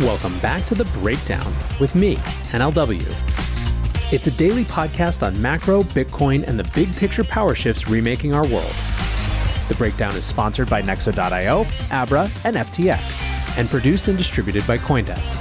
Welcome back to The Breakdown with me, NLW. It's a daily podcast on macro, Bitcoin, and the big picture power shifts remaking our world. The Breakdown is sponsored by Nexo.io, Abra, and FTX, and produced and distributed by Coindesk.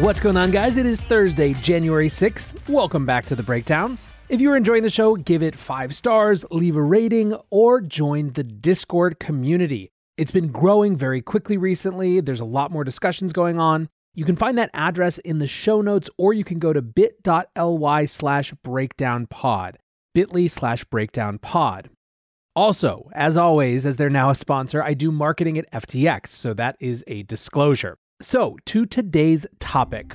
What's going on, guys? It is Thursday, January 6th. Welcome back to The Breakdown. If you're enjoying the show, give it 5 stars, leave a rating, or join the Discord community. It's been growing very quickly recently. There's a lot more discussions going on. You can find that address in the show notes, or you can go to bit.ly/breakdownpod, bit.ly/breakdownpod. Also, as always, as they're now a sponsor, I do marketing at FTX, so that is a disclosure. So, to today's topic.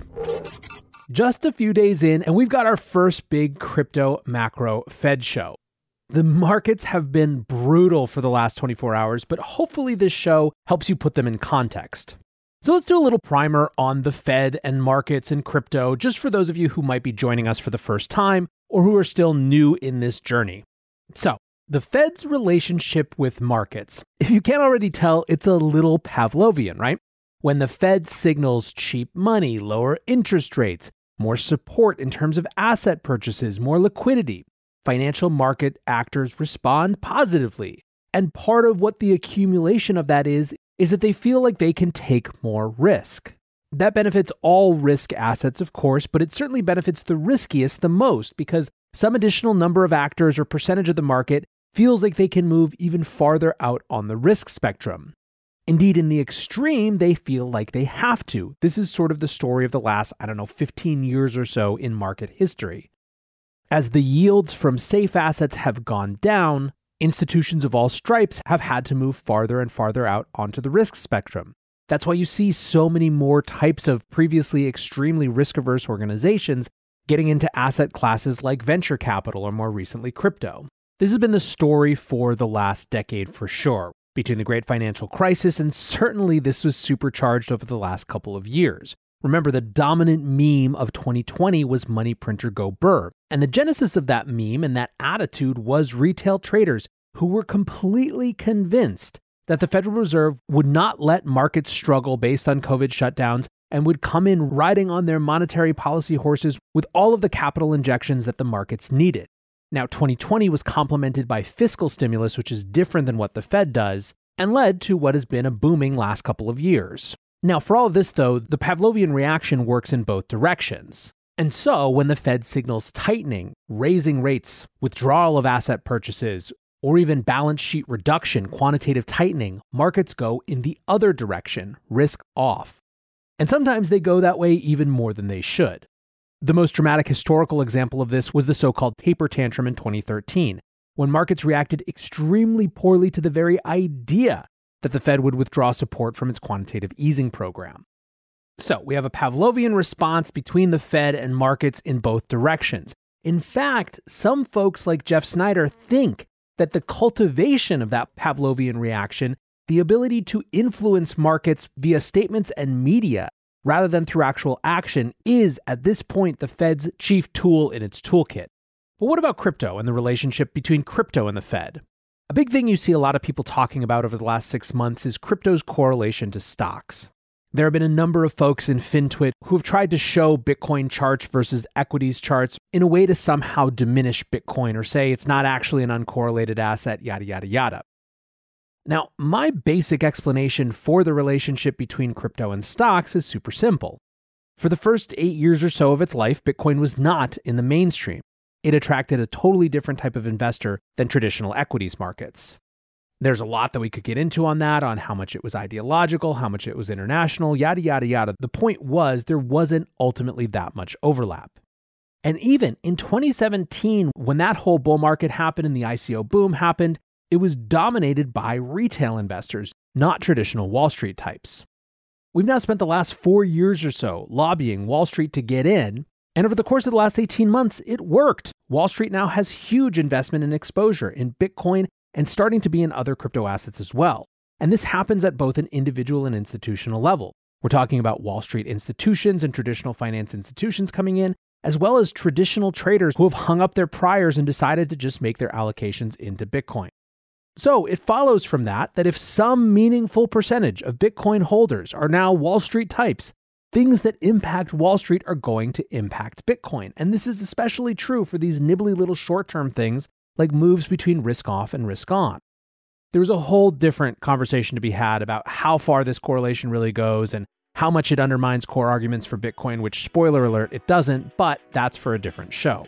Just a few days in, and we've got our first big crypto macro Fed show. The markets have been brutal for the last 24 hours, but hopefully this show helps you put them in context. So let's do a little primer on the Fed and markets and crypto, just for those of you who might be joining us for the first time or who are still new in this journey. So, the Fed's relationship with markets. If you can't already tell, it's a little Pavlovian, right? When the Fed signals cheap money, lower interest rates, more support in terms of asset purchases, more liquidity, financial market actors respond positively. And part of what the accumulation of that is that they feel like they can take more risk. That benefits all risk assets, of course, but it certainly benefits the riskiest the most because some additional number of actors or percentage of the market feels like they can move even farther out on the risk spectrum. Indeed, in the extreme, they feel like they have to. This is sort of the story of the last, 15 years or so in market history. As the yields from safe assets have gone down, institutions of all stripes have had to move farther and farther out onto the risk spectrum. That's why you see so many more types of previously extremely risk-averse organizations getting into asset classes like venture capital or more recently crypto. This has been the story for the last decade for sure. Between the great financial crisis, and certainly this was supercharged over the last couple of years. Remember, the dominant meme of 2020 was money printer go burr. And the genesis of that meme and that attitude was retail traders who were completely convinced that the Federal Reserve would not let markets struggle based on COVID shutdowns and would come in riding on their monetary policy horses with all of the capital injections that the markets needed. Now, 2020 was complemented by fiscal stimulus, which is different than what the Fed does, and led to what has been a booming last couple of years. Now, for all of this, though, the Pavlovian reaction works in both directions. And so, when the Fed signals tightening, raising rates, withdrawal of asset purchases, or even balance sheet reduction, quantitative tightening, markets go in the other direction, risk off. And sometimes they go that way even more than they should. The most dramatic historical example of this was the so-called taper tantrum in 2013, when markets reacted extremely poorly to the very idea that the Fed would withdraw support from its quantitative easing program. So we have a Pavlovian response between the Fed and markets in both directions. In fact, some folks like Jeff Snyder think that the cultivation of that Pavlovian reaction, the ability to influence markets via statements and media, rather than through actual action, is at this point the Fed's chief tool in its toolkit. But what about crypto and the relationship between crypto and the Fed? A big thing you see a lot of people talking about over the last 6 months is crypto's correlation to stocks. There have been a number of folks in FinTwit who have tried to show Bitcoin charts versus equities charts in a way to somehow diminish Bitcoin or say it's not actually an uncorrelated asset, yada, yada, yada. Now, my basic explanation for the relationship between crypto and stocks is super simple. For the first 8 years or so of its life, Bitcoin was not in the mainstream. It attracted a totally different type of investor than traditional equities markets. There's a lot that we could get into on that, on how much it was ideological, how much it was international, yada, yada, yada. The point was there wasn't ultimately that much overlap. And even in 2017, when that whole bull market happened and the ICO boom happened, it was dominated by retail investors, not traditional Wall Street types. We've now spent the last 4 years or so lobbying Wall Street to get in, and over the course of the last 18 months, it worked. Wall Street now has huge investment and exposure in Bitcoin and starting to be in other crypto assets as well. And this happens at both an individual and institutional level. We're talking about Wall Street institutions and traditional finance institutions coming in, as well as traditional traders who have hung up their priors and decided to just make their allocations into Bitcoin. So it follows from that if some meaningful percentage of Bitcoin holders are now Wall Street types, things that impact Wall Street are going to impact Bitcoin. And this is especially true for these nibbly little short-term things like moves between risk off and risk on. There's a whole different conversation to be had about how far this correlation really goes and how much it undermines core arguments for Bitcoin, which, spoiler alert, it doesn't, but that's for a different show.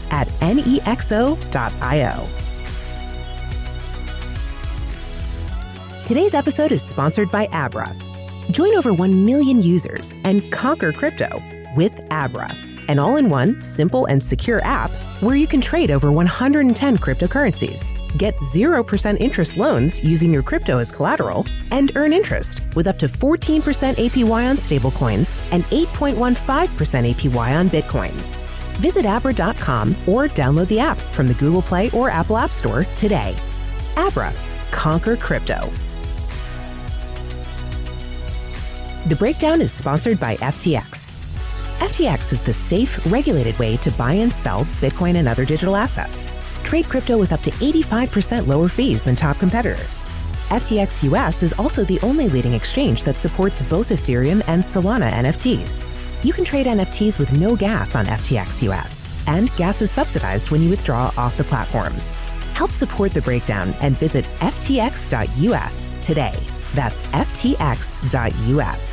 at nexo.io. Today's episode is sponsored by Abra. Join over 1 million users and conquer crypto with Abra, an all-in-one, simple and secure app where you can trade over 110 cryptocurrencies, get 0% interest loans using your crypto as collateral, and earn interest with up to 14% APY on stablecoins and 8.15% APY on Bitcoin. Visit Abra.com or download the app from the Google Play or Apple App Store today. Abra, conquer crypto. The Breakdown is sponsored by FTX. FTX is the safe, regulated way to buy and sell Bitcoin and other digital assets. Trade crypto with up to 85% lower fees than top competitors. FTX US is also the only leading exchange that supports both Ethereum and Solana NFTs. You can trade NFTs with no gas on FTX US, and gas is subsidized when you withdraw off the platform. Help support The Breakdown and visit FTX.us today. That's FTX.us.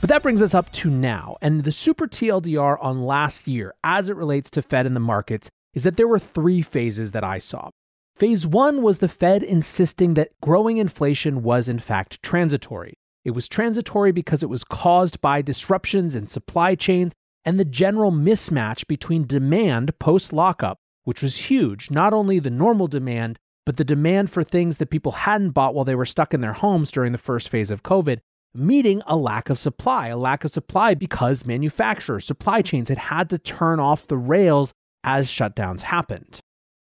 But that brings us up to now, and the super TLDR on last year as it relates to Fed and the markets is that there were three phases that I saw. Phase one was the Fed insisting that growing inflation was in fact transitory. It was transitory because it was caused by disruptions in supply chains and the general mismatch between demand post-lockup, which was huge, not only the normal demand, but the demand for things that people hadn't bought while they were stuck in their homes during the first phase of COVID, meeting a lack of supply because manufacturers, supply chains had to turn off the rails as shutdowns happened.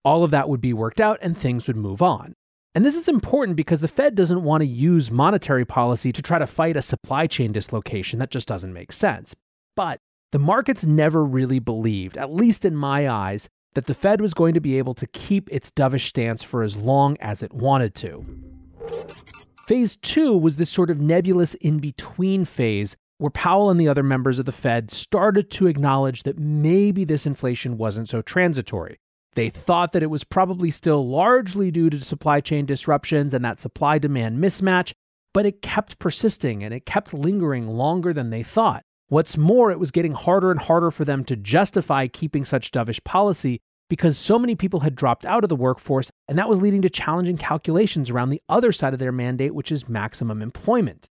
All of that would be worked out and things would move on. And this is important because the Fed doesn't want to use monetary policy to try to fight a supply chain dislocation. That just doesn't make sense. But the markets never really believed, at least in my eyes, that the Fed was going to be able to keep its dovish stance for as long as it wanted to. Phase two was this sort of nebulous in-between phase where Powell and the other members of the Fed started to acknowledge that maybe this inflation wasn't so transitory. They thought that it was probably still largely due to supply chain disruptions and that supply-demand mismatch, but it kept persisting and it kept lingering longer than they thought. What's more, it was getting harder and harder for them to justify keeping such dovish policy because so many people had dropped out of the workforce, and that was leading to challenging calculations around the other side of their mandate, which is maximum employment.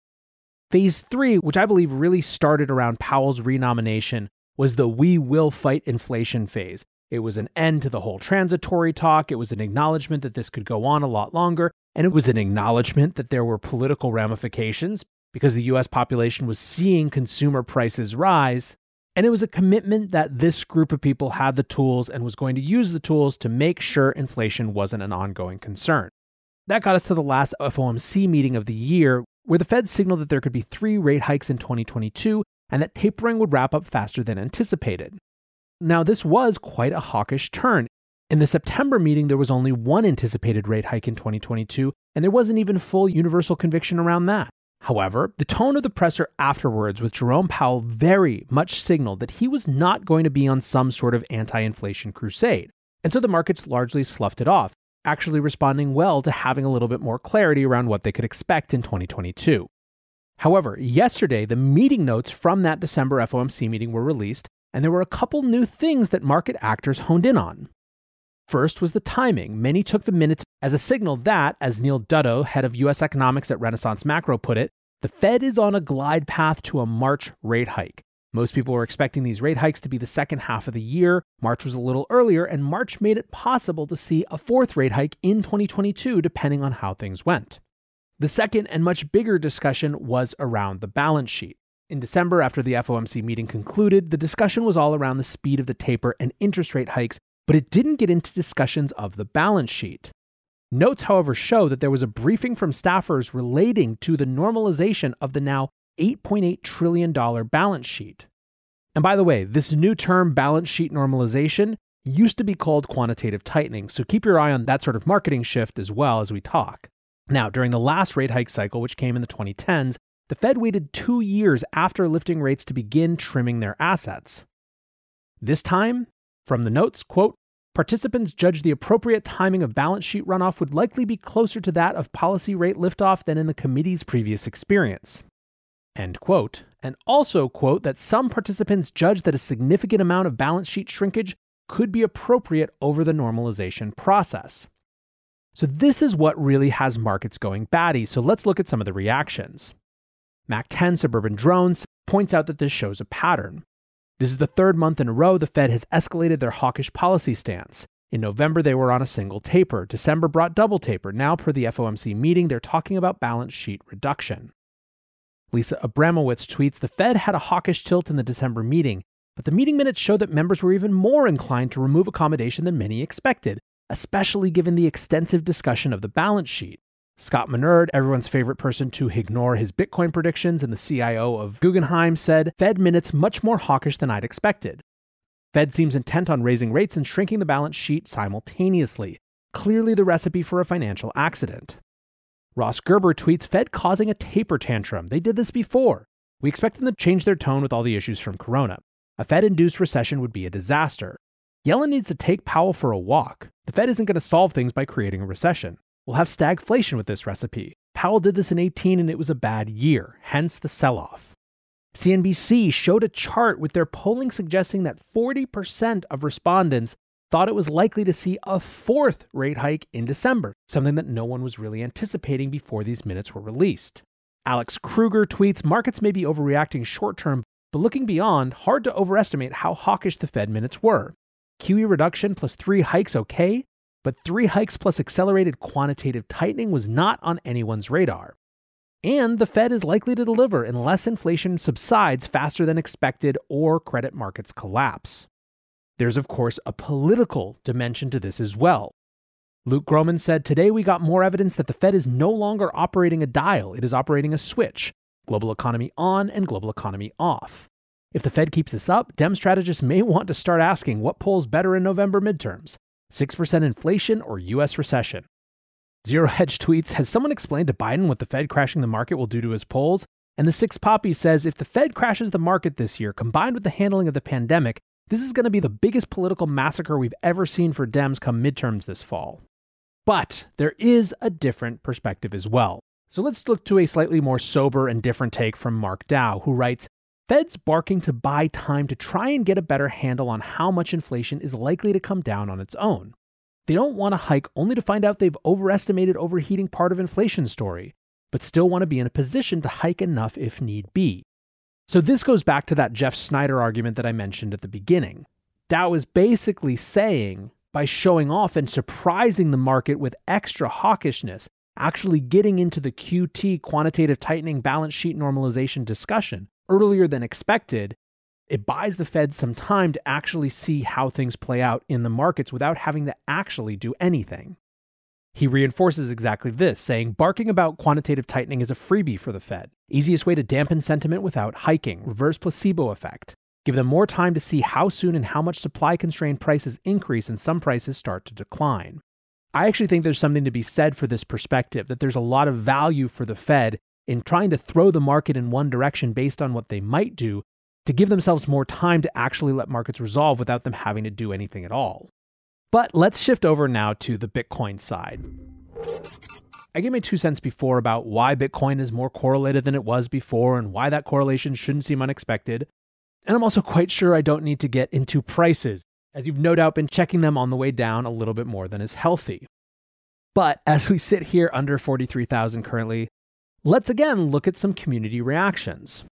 Phase three, which I believe really started around Powell's renomination, was the "we will fight inflation" phase. It was an end to the whole transitory talk. It was an acknowledgement that this could go on a lot longer. And it was an acknowledgement that there were political ramifications because the US population was seeing consumer prices rise. And it was a commitment that this group of people had the tools and was going to use the tools to make sure inflation wasn't an ongoing concern. That got us to the last FOMC meeting of the year, where the Fed signaled that there could be 3 rate hikes in 2022 and that tapering would wrap up faster than anticipated. Now, this was quite a hawkish turn. In the September meeting, there was only one anticipated rate hike in 2022, and there wasn't even full universal conviction around that. However, the tone of the presser afterwards with Jerome Powell very much signaled that he was not going to be on some sort of anti-inflation crusade. And so the markets largely sloughed it off, actually responding well to having a little bit more clarity around what they could expect in 2022. However, yesterday, the meeting notes from that December FOMC meeting were released, and there were a couple new things that market actors honed in on. First was the timing. Many took the minutes as a signal that, as Neil Dutto, head of U.S. economics at Renaissance Macro, put it, the Fed is on a glide path to a March rate hike. Most people were expecting these rate hikes to be the second half of the year. March was a little earlier, and March made it possible to see a fourth rate hike in 2022, depending on how things went. The second and much bigger discussion was around the balance sheet. In December, after the FOMC meeting concluded, the discussion was all around the speed of the taper and interest rate hikes, but it didn't get into discussions of the balance sheet. Notes, however, show that there was a briefing from staffers relating to the normalization of the now $8.8 trillion balance sheet. And by the way, this new term, balance sheet normalization, used to be called quantitative tightening, so keep your eye on that sort of marketing shift as well as we talk. Now, during the last rate hike cycle, which came in the 2010s, the Fed waited 2 years after lifting rates to begin trimming their assets. This time, from the notes, quote, participants judged the appropriate timing of balance sheet runoff would likely be closer to that of policy rate liftoff than in the committee's previous experience, end quote. And also quote that some participants judged that a significant amount of balance sheet shrinkage could be appropriate over the normalization process. So this is what really has markets going batty. So let's look at some of the reactions. MAC-10 Suburban Drones points out that this shows a pattern. This is the third month in a row the Fed has escalated their hawkish policy stance. In November, they were on a single taper. December brought double taper. Now, per the FOMC meeting, they're talking about balance sheet reduction. Lisa Abramowitz tweets, the Fed had a hawkish tilt in the December meeting, but the meeting minutes show that members were even more inclined to remove accommodation than many expected, especially given the extensive discussion of the balance sheet. Scott Minerd, everyone's favorite person to ignore his Bitcoin predictions and the CIO of Guggenheim, said, Fed minutes much more hawkish than I'd expected. Fed seems intent on raising rates and shrinking the balance sheet simultaneously. Clearly the recipe for a financial accident. Ross Gerber tweets, Fed causing a taper tantrum. They did this before. We expect them to change their tone with all the issues from Corona. A Fed-induced recession would be a disaster. Yellen needs to take Powell for a walk. The Fed isn't going to solve things by creating a recession. We'll have stagflation with this recipe. Powell did this in 2018 and it was a bad year, hence the sell-off. CNBC showed a chart with their polling suggesting that 40% of respondents thought it was likely to see a fourth rate hike in December, something that no one was really anticipating before these minutes were released. Alex Krueger tweets, markets may be overreacting short-term, but looking beyond, hard to overestimate how hawkish the Fed minutes were. QE reduction plus 3 hikes, okay? But 3 hikes plus accelerated quantitative tightening was not on anyone's radar. And the Fed is likely to deliver unless inflation subsides faster than expected or credit markets collapse. There's, of course, a political dimension to this as well. Luke Gromen said, today we got more evidence that the Fed is no longer operating a dial. It is operating a switch. Global economy on and global economy off. If the Fed keeps this up, Dem strategists may want to start asking what polls better in November midterms. 6% inflation or US recession. Zero Hedge tweets, has someone explained to Biden what the Fed crashing the market will do to his polls? And the Six Poppy says, if the Fed crashes the market this year, combined with the handling of the pandemic, this is going to be the biggest political massacre we've ever seen for Dems come midterms this fall. But there is a different perspective as well. So let's look to a slightly more sober and different take from Mark Dow, who writes, Fed's barking to buy time to try and get a better handle on how much inflation is likely to come down on its own. They don't want to hike only to find out they've overestimated overheating part of inflation story, but still want to be in a position to hike enough if need be. So this goes back to that Jeff Snyder argument that I mentioned at the beginning. Dow is basically saying, by showing off and surprising the market with extra hawkishness, actually getting into the QT quantitative tightening balance sheet normalization discussion earlier than expected, it buys the Fed some time to actually see how things play out in the markets without having to actually do anything. He reinforces exactly this, saying barking about quantitative tightening is a freebie for the Fed. Easiest way to dampen sentiment without hiking, reverse placebo effect. Give them more time to see how soon and how much supply-constrained prices increase and some prices start to decline. I actually think there's something to be said for this perspective, that there's a lot of value for the Fed in trying to throw the market in one direction based on what they might do to give themselves more time to actually let markets resolve without them having to do anything at all. But let's shift over now to the Bitcoin side. I gave my 2 cents before about why Bitcoin is more correlated than it was before and why that correlation shouldn't seem unexpected. And I'm also quite sure I don't need to get into prices, as you've no doubt been checking them on the way down a little bit more than is healthy. But as we sit here under 43,000 currently, let's again look at some community reactions.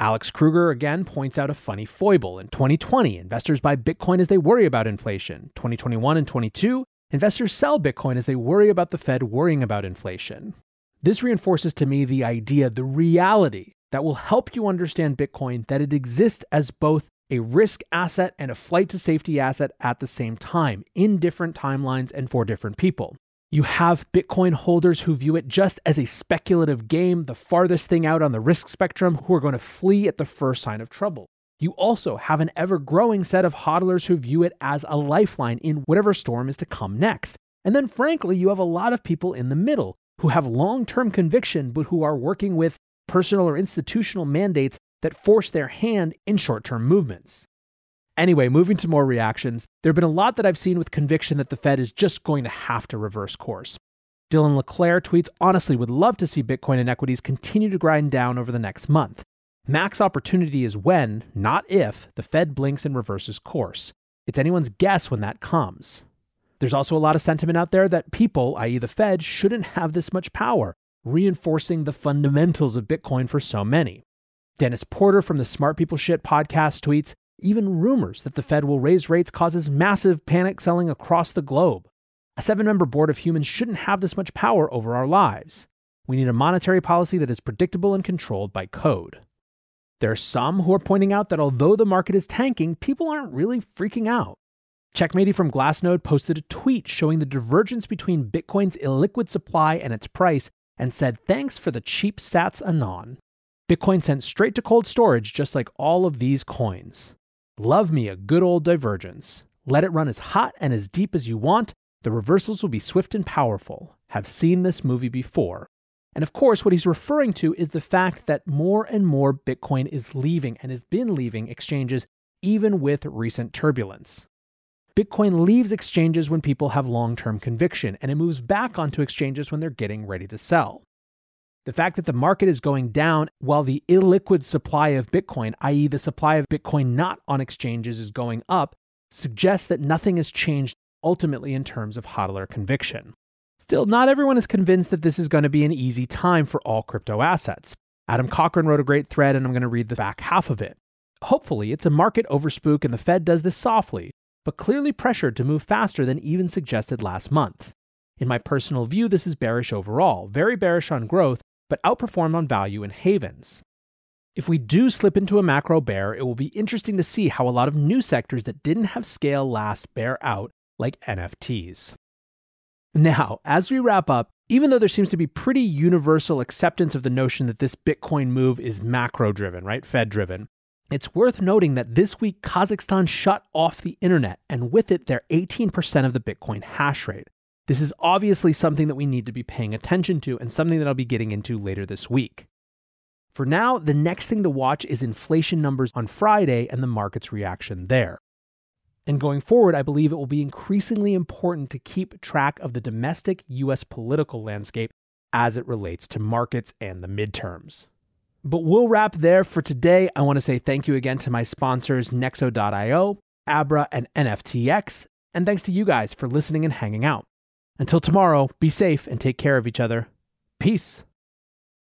Alex Krueger again points out a funny foible. In 2020, investors buy Bitcoin as they worry about inflation. 2021 and 22, investors sell Bitcoin as they worry about the Fed worrying about inflation. This reinforces to me the idea, the reality, that will help you understand Bitcoin, that it exists as both a risk asset and a flight to safety asset at the same time, in different timelines and for different people. You have Bitcoin holders who view it just as a speculative game, the farthest thing out on the risk spectrum, who are going to flee at the first sign of trouble. You also have an ever-growing set of hodlers who view it as a lifeline in whatever storm is to come next. And then frankly, you have a lot of people in the middle who have long-term conviction, but who are working with personal or institutional mandates that force their hand in short-term movements. Anyway, moving to more reactions, there have been a lot that I've seen with conviction that the Fed is just going to have to reverse course. Dylan Leclerc tweets, honestly, would love to see Bitcoin and equities continue to grind down over the next month. Max opportunity is when, not if, the Fed blinks and reverses course. It's anyone's guess when that comes. There's also a lot of sentiment out there that people, i.e. the Fed, shouldn't have this much power, reinforcing the fundamentals of Bitcoin for so many. Dennis Porter from the Smart People Shit podcast tweets, even rumors that the Fed will raise rates causes massive panic selling across the globe. A 7-member board of humans shouldn't have this much power over our lives. We need a monetary policy that is predictable and controlled by code. There are some who are pointing out that although the market is tanking, people aren't really freaking out. Checkmatey from Glassnode posted a tweet showing the divergence between Bitcoin's illiquid supply and its price and said, thanks for the cheap sats anon. Bitcoin sent straight to cold storage just like all of these coins. Love me a good old divergence. Let it run as hot and as deep as you want. The reversals will be swift and powerful. Have seen this movie before. And of course, what he's referring to is the fact that more and more Bitcoin is leaving and has been leaving exchanges even with recent turbulence. Bitcoin leaves exchanges when people have long-term conviction, and it moves back onto exchanges when they're getting ready to sell. The fact that the market is going down while the illiquid supply of Bitcoin, i.e. the supply of Bitcoin not on exchanges, is going up, suggests that nothing has changed ultimately in terms of hodler conviction. Still, not everyone is convinced that this is going to be an easy time for all crypto assets. Adam Cochran wrote a great thread, and I'm going to read the back half of it. Hopefully, it's a market overspook and the Fed does this softly, but clearly pressured to move faster than even suggested last month. In my personal view, this is bearish overall, very bearish on growth, but outperformed on value and havens. If we do slip into a macro bear, it will be interesting to see how a lot of new sectors that didn't have scale last bear out, like NFTs. Now, as we wrap up, even though there seems to be pretty universal acceptance of the notion that this Bitcoin move is macro-driven, right, Fed-driven, it's worth noting that this week Kazakhstan shut off the internet, and with it, they're 18% of the Bitcoin hash rate. This is obviously something that we need to be paying attention to and something that I'll be getting into later this week. For now, the next thing to watch is inflation numbers on Friday and the market's reaction there. And going forward, I believe it will be increasingly important to keep track of the domestic US political landscape as it relates to markets and the midterms. But we'll wrap there for today. I want to say thank you again to my sponsors, Nexo.io, Abra, and FTX. And thanks to you guys for listening and hanging out. Until tomorrow, be safe and take care of each other. Peace.